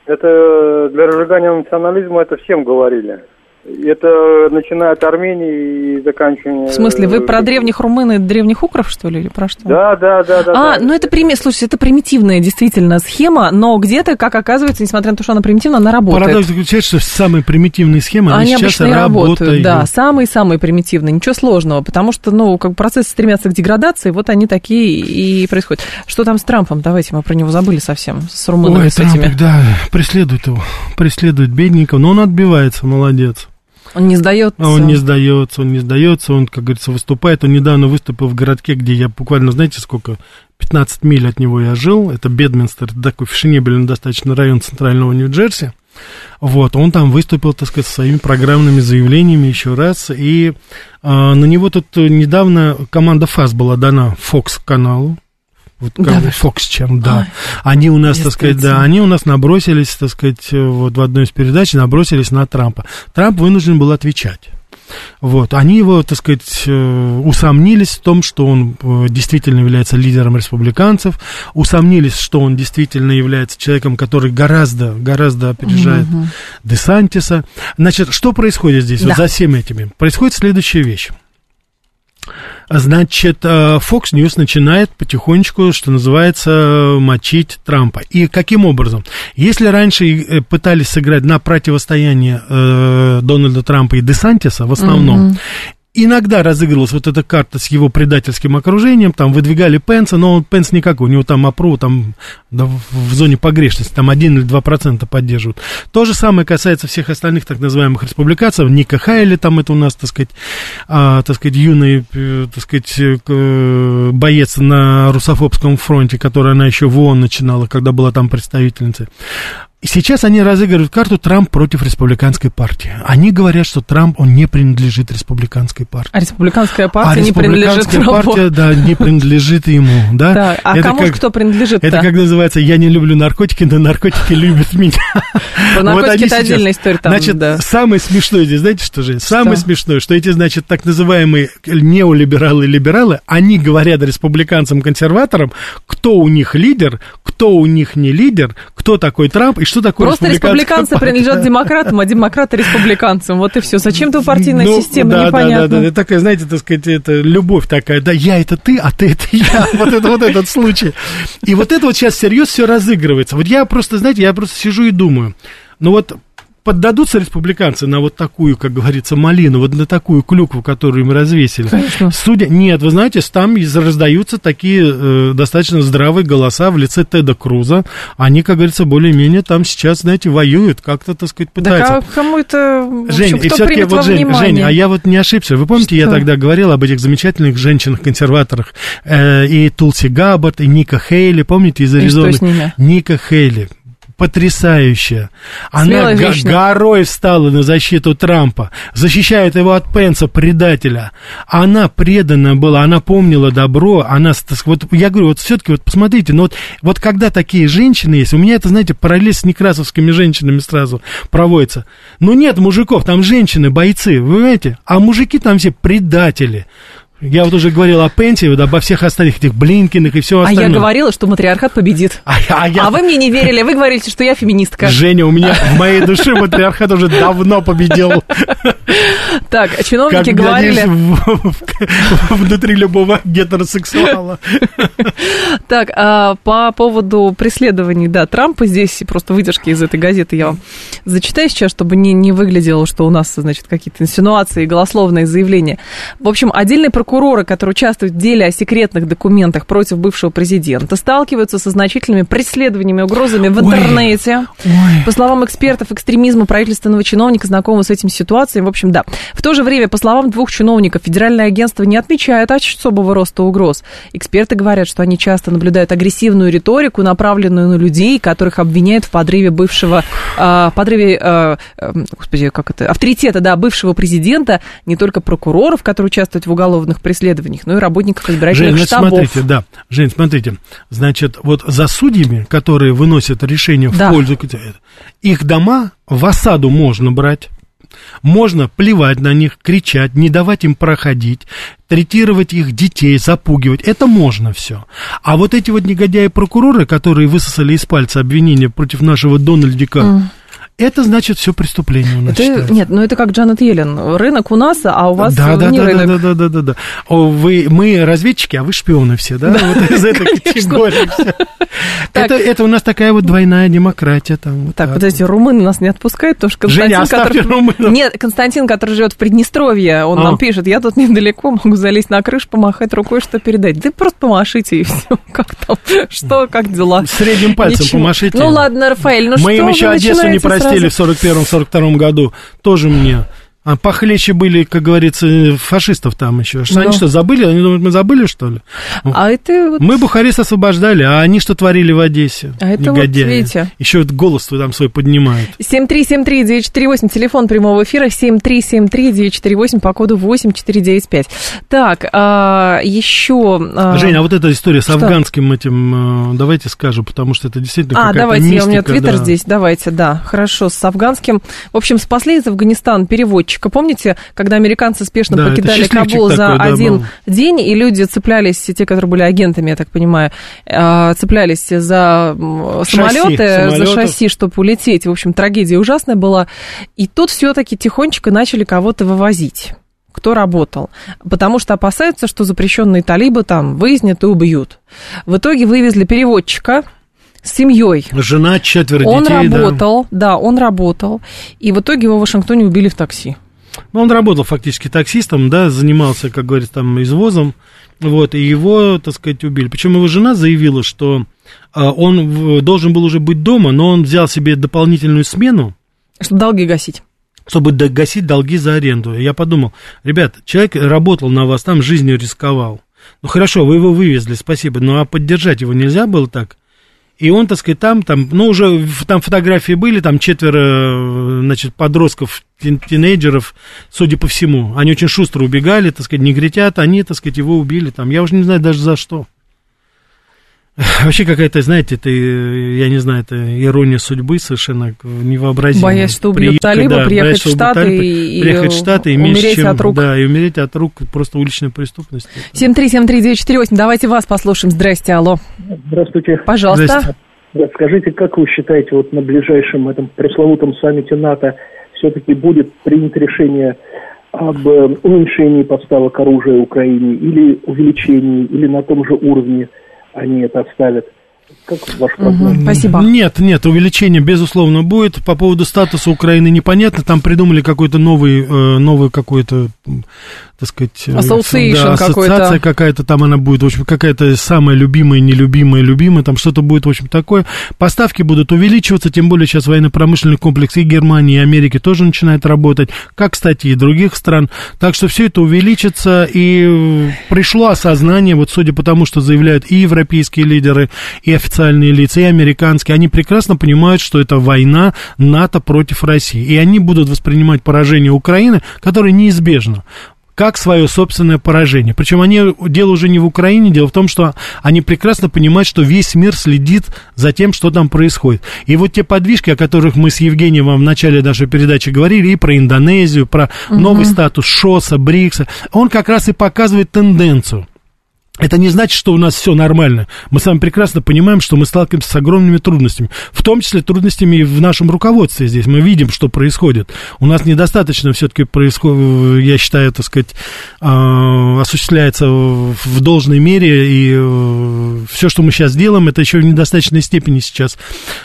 это для разжигания национализма это всем говорили. Это начиная от Армении и заканчивая... В смысле, вы про древних румын и древних укров, что ли, или про что? Да, да, да. да а, да. Ну это, прими... слушайте, это примитивная действительно схема, но где-то, как оказывается, несмотря на то, что она примитивна, она работает. Парадокс заключается, что самые примитивные схемы, они, они сейчас обычно работают. работают. Да, самые-самые примитивные, ничего сложного, потому что, ну, как процессы стремятся к деградации, вот они такие и происходят. Что там с Трампом? Давайте, мы про него забыли совсем, с румынами. Ой, с Трамп, этими. да, преследует его, преследует бедненького, но он отбивается, молодец. Он не сдается. Он не сдается, он не сдается, он, как говорится, выступает. Он недавно выступил в городке, где я буквально, знаете, сколько, пятнадцать миль от него я жил. Это Бедминстер, такой фешенебельный достаточно район центрального Нью-Джерси. Вот, он там выступил, так сказать, со своими программными заявлениями еще раз. И э, на него тут недавно команда ФАС была дана Fox каналу. Вот как да. Fox чем, да. А, они у нас, так сказать, да, они у нас набросились, так сказать, вот в одной из передач набросились на Трампа. Трамп вынужден был отвечать. Вот, они его, так сказать, усомнились в том, что он действительно является лидером республиканцев, усомнились, что он действительно является человеком, который гораздо, гораздо опережает угу. Десантиса. Значит, что происходит здесь, да. вот за всеми этими? Происходит следующая вещь. Значит, Fox News начинает потихонечку, что называется, мочить Трампа. И каким образом? Если раньше пытались сыграть на противостояние э, Дональда Трампа и Десантиса в основном, mm-hmm. иногда разыгрывалась вот эта карта с его предательским окружением, там выдвигали Пенса, но Пенс никакой, у него там АПРУ там да, в зоне погрешности, там один или два процента поддерживают. То же самое касается всех остальных так называемых республиканцев, Ника Хейли, там это у нас, так сказать, а, так сказать юный, так сказать, боец на русофобском фронте, который она еще в ООН начинала, когда была там представительницей. Сейчас они разыгрывают карту «Трамп против республиканской партии». Они говорят, что Трамп, он не принадлежит республиканской партии. А республиканская партия а не принадлежит Трампу. А республиканская партия, да, не принадлежит ему, да? Да, а это кому как, кто принадлежит-то? Это как называется «Я не люблю наркотики, но наркотики любят меня». Про наркотики это отдельная история. Значит, самое смешное здесь, знаете что, Жень? Самое смешное, что эти, значит, так называемые неолибералы и либералы, они говорят республиканцам-консерваторам, кто у них лидер, кто у них не лидер, кто такой Трамп и что такое просто республиканцы принадлежат демократам, а демократы республиканцам. Вот и все. Зачем то партийная ну, система, да, непонятно. Да, да, да. Это такая, знаете, так сказать, это любовь такая. Да, я это ты, а ты это я. Вот это вот этот случай. И вот это вот сейчас всерьез все разыгрывается. Вот я просто, знаете, я просто сижу и думаю. Ну вот поддадутся республиканцы на вот такую, как говорится, малину, вот на такую клюкву, которую им развесили? Конечно. Судя... Нет, вы знаете, там раздаются такие э, достаточно здравые голоса в лице Теда Круза. Они, как говорится, более-менее там сейчас, знаете, воюют, как-то, так сказать, пытаются. Да, а кому это... Жень, и все-таки вот, Жень, Жень, а я вот не ошибся. Вы помните, что? Я тогда говорил об этих замечательных женщинах-консерваторах? Э, и Тулси Габбард, и Ника Хейли, помните, из Аризоны? Ника Хейли. потрясающая. Она го- горой встала на защиту Трампа, защищает его от Пенса, предателя. Она предана была, она помнила добро, она... Вот я говорю, вот все-таки, вот посмотрите, ну вот, вот когда такие женщины есть, у меня это, знаете, параллель с некрасовскими женщинами сразу проводится. Но нет мужиков, там женщины, бойцы, вы понимаете? А мужики там все предатели. Я вот уже говорил о Пенсе, вот обо всех остальных этих Блинкенах и все остальное. А я говорила, что матриархат победит. А, а, я... а вы мне не верили, вы говорите, что я феминистка. Женя, у меня в моей душе матриархат уже давно победил. Так, чиновники говорили... Внутри любого гетеросексуала. Так, по поводу преследований, да, Трампа, здесь просто выдержки из этой газеты я вам зачитаю сейчас, чтобы не выглядело, что у нас, значит, какие-то инсинуации, голословные заявления. В общем, отдельный прокурор, Прокуроры, которые участвуют в деле о секретных документах против бывшего президента, сталкиваются со значительными преследованиями и угрозами в интернете. Ой. Ой. По словам экспертов экстремизма, правительственного чиновника знакомы с этим ситуацией. В общем, да. В то же время, по словам двух чиновников, федеральное агентство не отмечает особого роста угроз. Эксперты говорят, что они часто наблюдают агрессивную риторику, направленную на людей, которых обвиняют в подрыве бывшего... Э, подрыве... Э, э, господи, как это? Авторитета, да, бывшего президента, не только прокуроров, которые участвуют в уголовном преследованиях, ну и работников избирательных Жень, штабов. Смотрите, да, Жень, смотрите, значит, вот за судьями, которые выносят решение в да. пользу, их дома в осаду можно брать, можно плевать на них, кричать, не давать им проходить, третировать их детей, запугивать. Это можно все. А вот эти вот негодяи-прокуроры, которые высосали из пальца обвинения против нашего Дональдика, mm. это значит все преступление у нас это, считается. Нет, ну это как Джанет Йеллен. Рынок у нас, а у вас да, да, не да, рынок. Да, да, да, да, да. О, вы, мы разведчики, а вы шпионы все, да? Да, вот из этой категории. Это, это у нас такая вот двойная демократия. Там, вот так, так, подождите, румын нас не отпускают, потому что Константин, Женя, оставьте румынов. Нет, Константин, который живет в Приднестровье, он а. нам пишет, я тут недалеко могу залезть на крышу, помахать рукой, что передать. Да просто помашите и все. Как там? Что, как дела? Средним пальцем Ничего. помашите. Ну ладно, Рафаэль, ну мы что вы начинаете сразу? Мы им еще Одессу не простили. В сорок первом сорок втором году тоже мне а похлеще были, как говорится, фашистов там еще. Что, да. Они что, забыли? Они думают, мы забыли, что ли? А это вот... Мы Бухарест освобождали, а они что творили в Одессе? А это негодяи. Вот, видите. Еще вот голос там свой поднимают. семь три семь три девять четыре восемь, телефон прямого эфира семь три семь три девять четыре восемь по коду восемь четыре девять пять. Так, а, еще... А... Жень, а вот эта история с что? Афганским этим, давайте скажем, потому что это действительно а, какая-то давайте, мистика. А, давайте, у меня твиттер да. здесь, давайте, да, хорошо, с афганским. В общем, спасли из Афганистана переводчик. Помните, когда американцы спешно да, покидали Кабул такой, за один да, день, и люди цеплялись, те, которые были агентами, я так понимаю, цеплялись за шасси, самолеты, самолетов. за шасси, чтобы улететь. В общем, трагедия ужасная была. И тут все-таки тихонечко начали кого-то вывозить, кто работал. Потому что опасаются, что запрещенные талибы там выяснят и убьют. В итоге вывезли переводчика с семьей. Жена, четверо детей. Он работал, да. да, он работал. И в итоге его в Вашингтоне убили в такси. Ну, он работал фактически таксистом, да, занимался, как говорится, там, извозом, вот, и его, так сказать, убили. Причем его жена заявила, что он должен был уже быть дома, но он взял себе дополнительную смену. Чтобы долги гасить. Чтобы гасить долги за аренду. Я подумал, ребят, человек работал на вас, там жизнью рисковал. Ну, хорошо, вы его вывезли, спасибо, но а поддержать его нельзя было так? И он, так сказать, там, там, ну, уже там фотографии были, там четверо, значит, подростков, тинейджеров, судя по всему. Они очень шустро убегали, так сказать, негритят, они, так сказать, его убили там. Я уже не знаю даже за что. Вообще какая-то, знаете, это, я не знаю, это ирония судьбы совершенно невообразимая. Боясь, что убьют талиба, да, приехать в Штаты и, приехать в Штаты и умереть меньше, чем, от рук. Да, и умереть от рук просто уличной преступности. семь три семь три девять четыре восемь, давайте вас послушаем. Здрасте, алло. Здравствуйте. Пожалуйста. Здрасте. Да, скажите, как вы считаете, вот на ближайшем этом пресловутом саммите НАТО все-таки будет принято решение об уменьшении поставок оружия Украине или увеличении, или на том же уровне? Они это оставят. Как ваш прогноз? Угу, спасибо. Нет, нет, увеличение, безусловно, будет. По поводу статуса Украины непонятно. Там придумали какой-то новый, новый какой-то, так сказать... Да, ассоциация какая-то там она будет. В общем, какая-то самая любимая, нелюбимая, любимая. Там что-то будет, в общем, такое. Поставки будут увеличиваться. Тем более сейчас военно-промышленный комплекс и Германии, и Америки тоже начинает работать. Как, кстати, и других стран. Так что все это увеличится. И пришло осознание, вот судя по тому, что заявляют и европейские лидеры, и официальные лица, и американские, они прекрасно понимают, что это война НАТО против России. И они будут воспринимать поражение Украины, которое неизбежно, как свое собственное поражение. Причем они, дело уже не в Украине, дело в том, что они прекрасно понимают, что весь мир следит за тем, что там происходит. И вот те подвижки, о которых мы с Евгением вам в начале нашей передачи говорили, и про Индонезию, про угу. новый статус ШОСа, БРИКСа, он как раз и показывает тенденцию. Это не значит, что у нас все нормально. Мы с вами прекрасно понимаем, что мы сталкиваемся с огромными трудностями. В том числе трудностями и в нашем руководстве здесь. Мы видим, что происходит. У нас недостаточно все-таки происходит, я считаю, так сказать, осуществляется в должной мере. И все, что мы сейчас делаем, это еще в недостаточной степени сейчас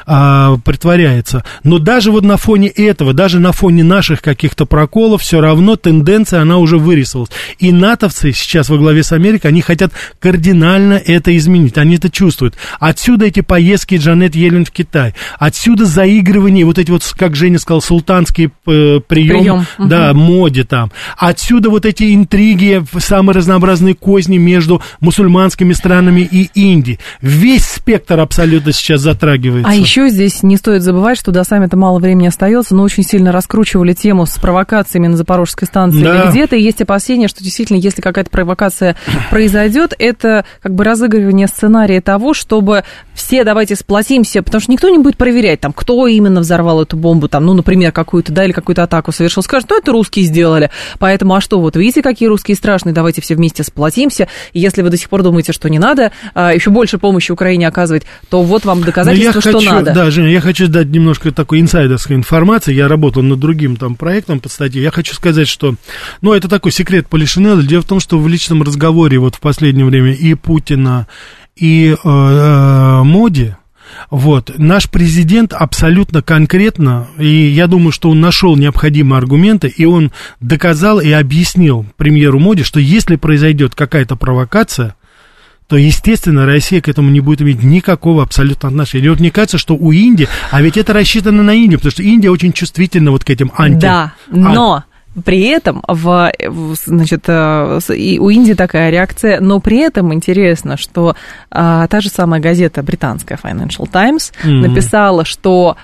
притворяется. Но даже вот на фоне этого, даже на фоне наших каких-то проколов, все равно тенденция, она уже вырисовалась. И натовцы сейчас во главе с Америкой, они хотят кардинально это изменить. Они это чувствуют. Отсюда эти поездки Джанет Йеллен в Китай. Отсюда заигрывание, вот эти вот, как Женя сказал, султанский э, прием, прием. Да, угу. Моди там. Отсюда вот эти интриги, самые разнообразные козни между мусульманскими странами и Индией. Весь спектр абсолютно сейчас затрагивается. А еще здесь не стоит забывать, что до саммита мало времени остается, но очень сильно раскручивали тему с провокациями на Запорожской станции да. или где-то. И есть опасения, что действительно, если какая-то провокация произойдет, это как бы разыгрывание сценария того, чтобы все давайте сплотимся, потому что никто не будет проверять, там, кто именно взорвал эту бомбу, там, ну, например, какую-то, да, или какую-то атаку совершил. Скажут, ну, это русские сделали, поэтому, а что, вот видите, какие русские страшные, давайте все вместе сплотимся, и если вы до сих пор думаете, что не надо а, еще больше помощи Украине оказывать, то вот вам доказательство, что хочу, надо. Да, Женя, я хочу дать немножко такой инсайдерской информации, я работал над другим там проектом под статьей, я хочу сказать, что, ну, это такой секрет Полишинеля, дело в том, что в личном разговоре вот в последнем В последнее время и Путина, и э, Моди, вот, наш президент абсолютно конкретно, и я думаю, что он нашел необходимые аргументы, и он доказал и объяснил премьеру Моди, что если произойдет какая-то провокация, то, естественно, Россия к этому не будет иметь никакого абсолютно отношения. И вот мне кажется, что у Индии, а ведь это рассчитано на Индию, потому что Индия очень чувствительна вот к этим анти... Да, но... При этом, в, значит, и у Индии такая реакция, но при этом интересно, что а, та же самая газета британская Financial Times mm-hmm. написала, что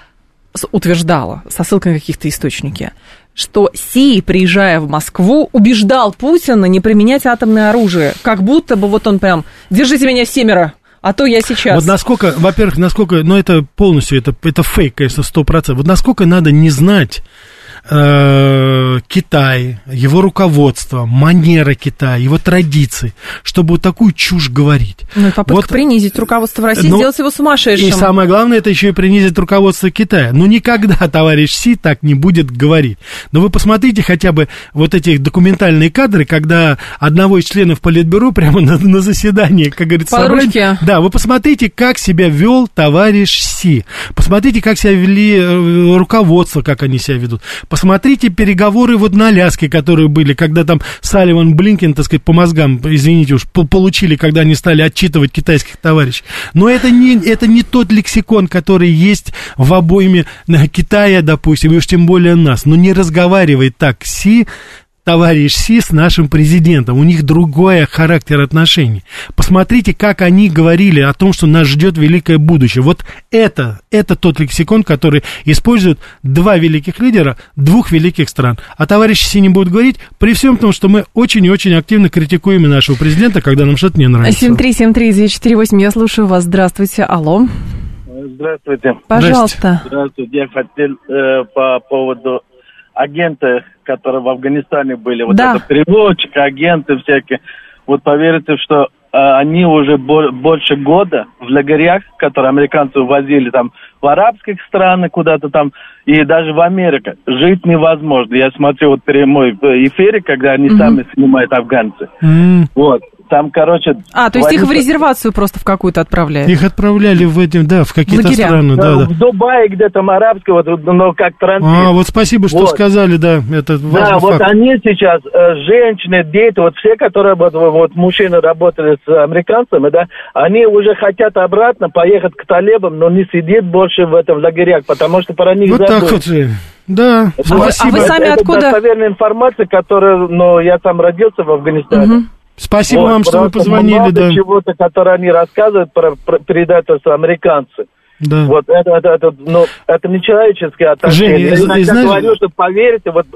утверждала, со ссылкой на каких-то источники, что Си, приезжая в Москву, убеждал Путина не применять атомное оружие, как будто бы вот он прям «держите меня семеро». А то я сейчас... Вот насколько, во-первых, насколько... Ну, это полностью, это, это фейк, конечно, сто процентов. Вот насколько надо не знать э, Китай, его руководство, манеры Китая, его традиции, чтобы вот такую чушь говорить. Ну, это попытка вот, принизить руководство России, ну, сделать его сумасшедшим. И самое главное, это еще и принизить руководство Китая. Ну, никогда товарищ Си так не будет говорить. Но вы посмотрите хотя бы вот эти документальные кадры, когда одного из членов Политбюро прямо на, на заседании, как говорится... По ручке. Да, вы посмотрите, как себя вел товарищ Си. Посмотрите, как себя вели руководство, как они себя ведут. Посмотрите переговоры вот на Аляске, которые были, когда там Салливан, Блинкен, так сказать, по мозгам, извините уж, получили, когда они стали отчитывать китайских товарищей. Но это не, это не тот лексикон, который есть в обойме Китая, допустим, и уж тем более нас. Но не разговаривает так Си, товарищ Си с нашим президентом. У них другой характер отношений. Посмотрите, как они говорили о том, что нас ждет великое будущее. Вот это, это тот лексикон, который используют два великих лидера двух великих стран. А товарищ Си не будет говорить, при всем том, что мы очень и очень активно критикуем нашего президента, когда нам что-то не нравится. семь три семь три девять четыре восемь, я слушаю вас. Здравствуйте, алло. Здравствуйте. Пожалуйста. Здравствуйте, я хотел э, по поводу агенты, которые в Афганистане были, вот да. это переводчики, агенты всякие, вот поверите, что э, они уже бо- больше года в лагерях, которые американцы увозили там в арабских странах куда-то там, и даже в Америке, жить невозможно. Я смотрю вот прямой эфир, когда они mm-hmm. сами снимают афганцы. Mm-hmm. Вот. Там, короче... А, то есть их в резервацию просто в какую-то отправляют? Их отправляли в эти, да, в какие-то в страны. Да, да, да. В Дубае где-то, арабские, вот, но как транзит. А, вот спасибо, что вот. сказали, да, это важный Да, факт. Вот они сейчас, женщины, дети, вот все, которые, вот, вот мужчины работали с американцами, да, они уже хотят обратно поехать к талибам, но не сидит больше в этом лагерях, потому что про них вот забыли. Вот так вот же. Да, это, спасибо. А вы сами это, откуда? Это достоверная информация, которая, ну, я сам родился в Афганистане. Угу. Спасибо вот, вам, что вы позвонили. Много да. чего-то, которое они рассказывают про, про предательство американцев. Да. Вот это, это, это, ну, это не человеческое отношение. Жень, я знаешь... говорю, что поверьте, вот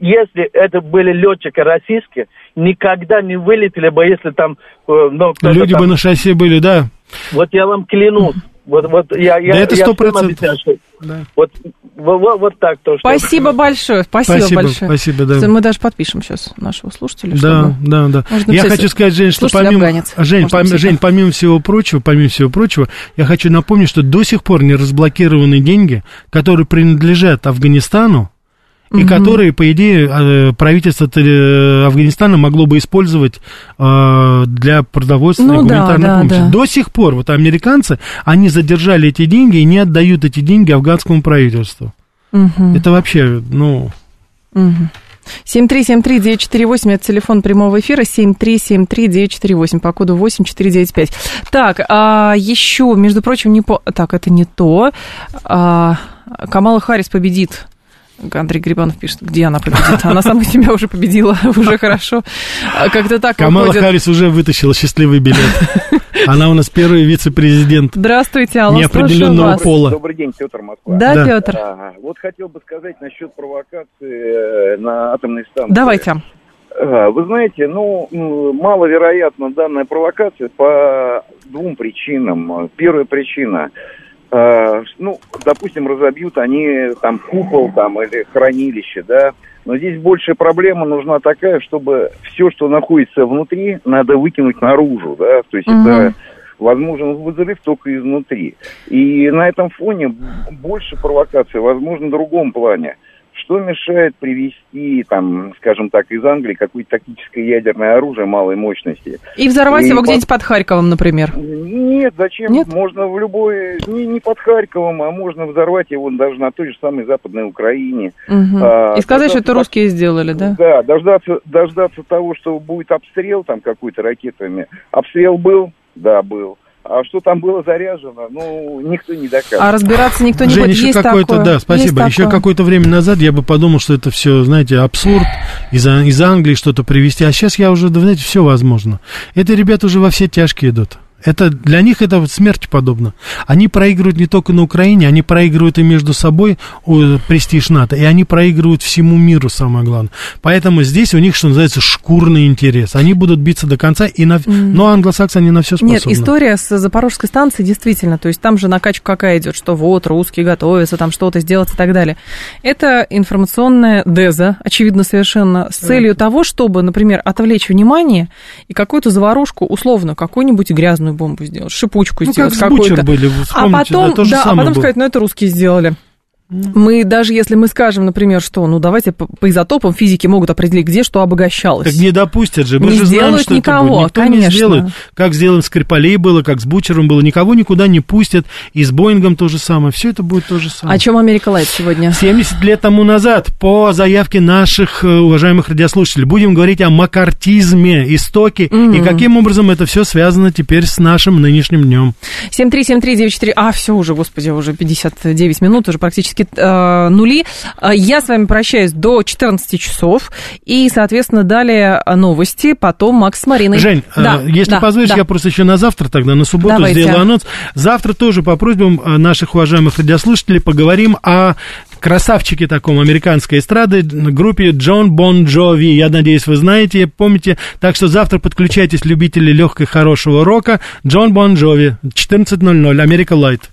если это были летчики российские, никогда не вылетели бы, если там ну, люди там... бы на шоссе были, да. Вот я вам клянусь. Вот, вот я, да я, это сто процентов. Да. Вот, вот, вот так то, что... Спасибо большое, спасибо, спасибо большое. Спасибо, да. Мы даже подпишем сейчас нашего слушателя. Да, да, да. Я хочу сказать, Жень, что помимо, Жень, пом, Жень, помимо всего прочего, помимо всего прочего, я хочу напомнить, что до сих пор не разблокированы деньги, которые принадлежат Афганистану, и угу. которые, по идее, правительство Афганистана могло бы использовать для продовольствия ну, и гуманитарной да, помощи. Да, да. До сих пор вот американцы, они задержали эти деньги и не отдают эти деньги афганскому правительству. Угу. Это вообще, ну... Угу. семь три семь три девять четыре восемь, это телефон прямого эфира, семь три семь три девять четыре восемь, по коду восемь четыре девять пять. Так, а еще, между прочим, не по... Так, это не то. А, Камала Харрис победит... Андрей Грибанов пишет, где она победит. Она сама себя уже победила, уже хорошо. Как-то так Камала выходит. Харрис уже вытащила счастливый билет. Она у нас первый вице-президент. Здравствуйте, Алла, неопределенного пола. Добрый день, Петр, Москва. Да, да. Петр. А, вот хотел бы сказать насчет провокации на атомной станции. Давайте. Вы знаете, ну, маловероятно данная провокация по двум причинам. Первая причина – ну, допустим, разобьют они там купол там, или хранилище, да. Но здесь больше проблема нужна такая, чтобы все, что находится внутри, надо выкинуть наружу, да. То есть угу. это возможен взрыв только изнутри. И на этом фоне больше провокации, возможно, в другом плане. Что мешает привезти, там, скажем так, из Англии какое-то тактическое ядерное оружие малой мощности? И взорвать и его под... где-нибудь под Харьковом, например? Нет, зачем? Нет? Можно в любой... Не, не под Харьковом, а можно взорвать его даже на той же самой Западной Украине. Угу. А, и сказать, что это русские сделали, да? Да, дождаться, дождаться того, что будет обстрел там какой-то ракетами. Обстрел был? Да, был. А что там было заряжено, ну, никто не доказывает. А разбираться никто не Жень, будет, еще есть такое. Да, спасибо. Есть еще такое. Какое-то время назад я бы подумал, что это все, знаете, абсурд, из, из Англии что-то привезти. А сейчас я уже, знаете, все возможно. Это ребята уже во все тяжкие идут. Это, для них это смерти подобно. Они проигрывают не только на Украине, они проигрывают и между собой о, престиж НАТО, и они проигрывают всему миру, самое главное. Поэтому здесь у них, что называется, шкурный интерес. Они будут биться до конца, и на... mm. но англосаксы, они на все способны. Нет, история с Запорожской станцией действительно, то есть там же накачка какая идет, что вот, русские готовятся, там что-то сделать и так далее. Это информационная деза, очевидно совершенно, с целью mm. того, чтобы, например, отвлечь внимание и какую-то заварушку, условно, какую-нибудь грязную бомбу сделать, шипучку ну, сделать как какую-то. Были, а потом, да, да, а потом сказать, ну это русские сделали. Мы, даже если мы скажем, например, что, ну, давайте по, по изотопам физики могут определить, где что обогащалось. Так не допустят же, мы не же знаем, что никого, это будет. Никто конечно. Не сделает. Как сделаем Скрипалей было, как с Бучером было, никого никуда не пустят. И с Боингом то же самое, все это будет то же самое. О чем Америка Лайт сегодня? семьдесят лет тому назад, по заявке наших уважаемых радиослушателей, будем говорить о маккартизме, истоке, mm-hmm. и каким образом это все связано теперь с нашим нынешним днем. семь три семь три девять четыре, а, все уже, господи, уже пятьдесят девять минут, уже практически нули. Я с вами прощаюсь до четырнадцати часов. И, соответственно, далее новости, потом Макс с Мариной. Жень, да, если да, позволишь, да. я просто еще на завтра тогда, на субботу Давайте. Сделаю анонс. Завтра тоже по просьбам наших уважаемых радиослушателей поговорим о красавчике таком американской эстрады, группе Джон Бон Джови. Я надеюсь, вы знаете, помните. Так что завтра подключайтесь, любители легкой, хорошего рока. Джон Бон Джови, четырнадцать ноль ноль, Америка Лайт.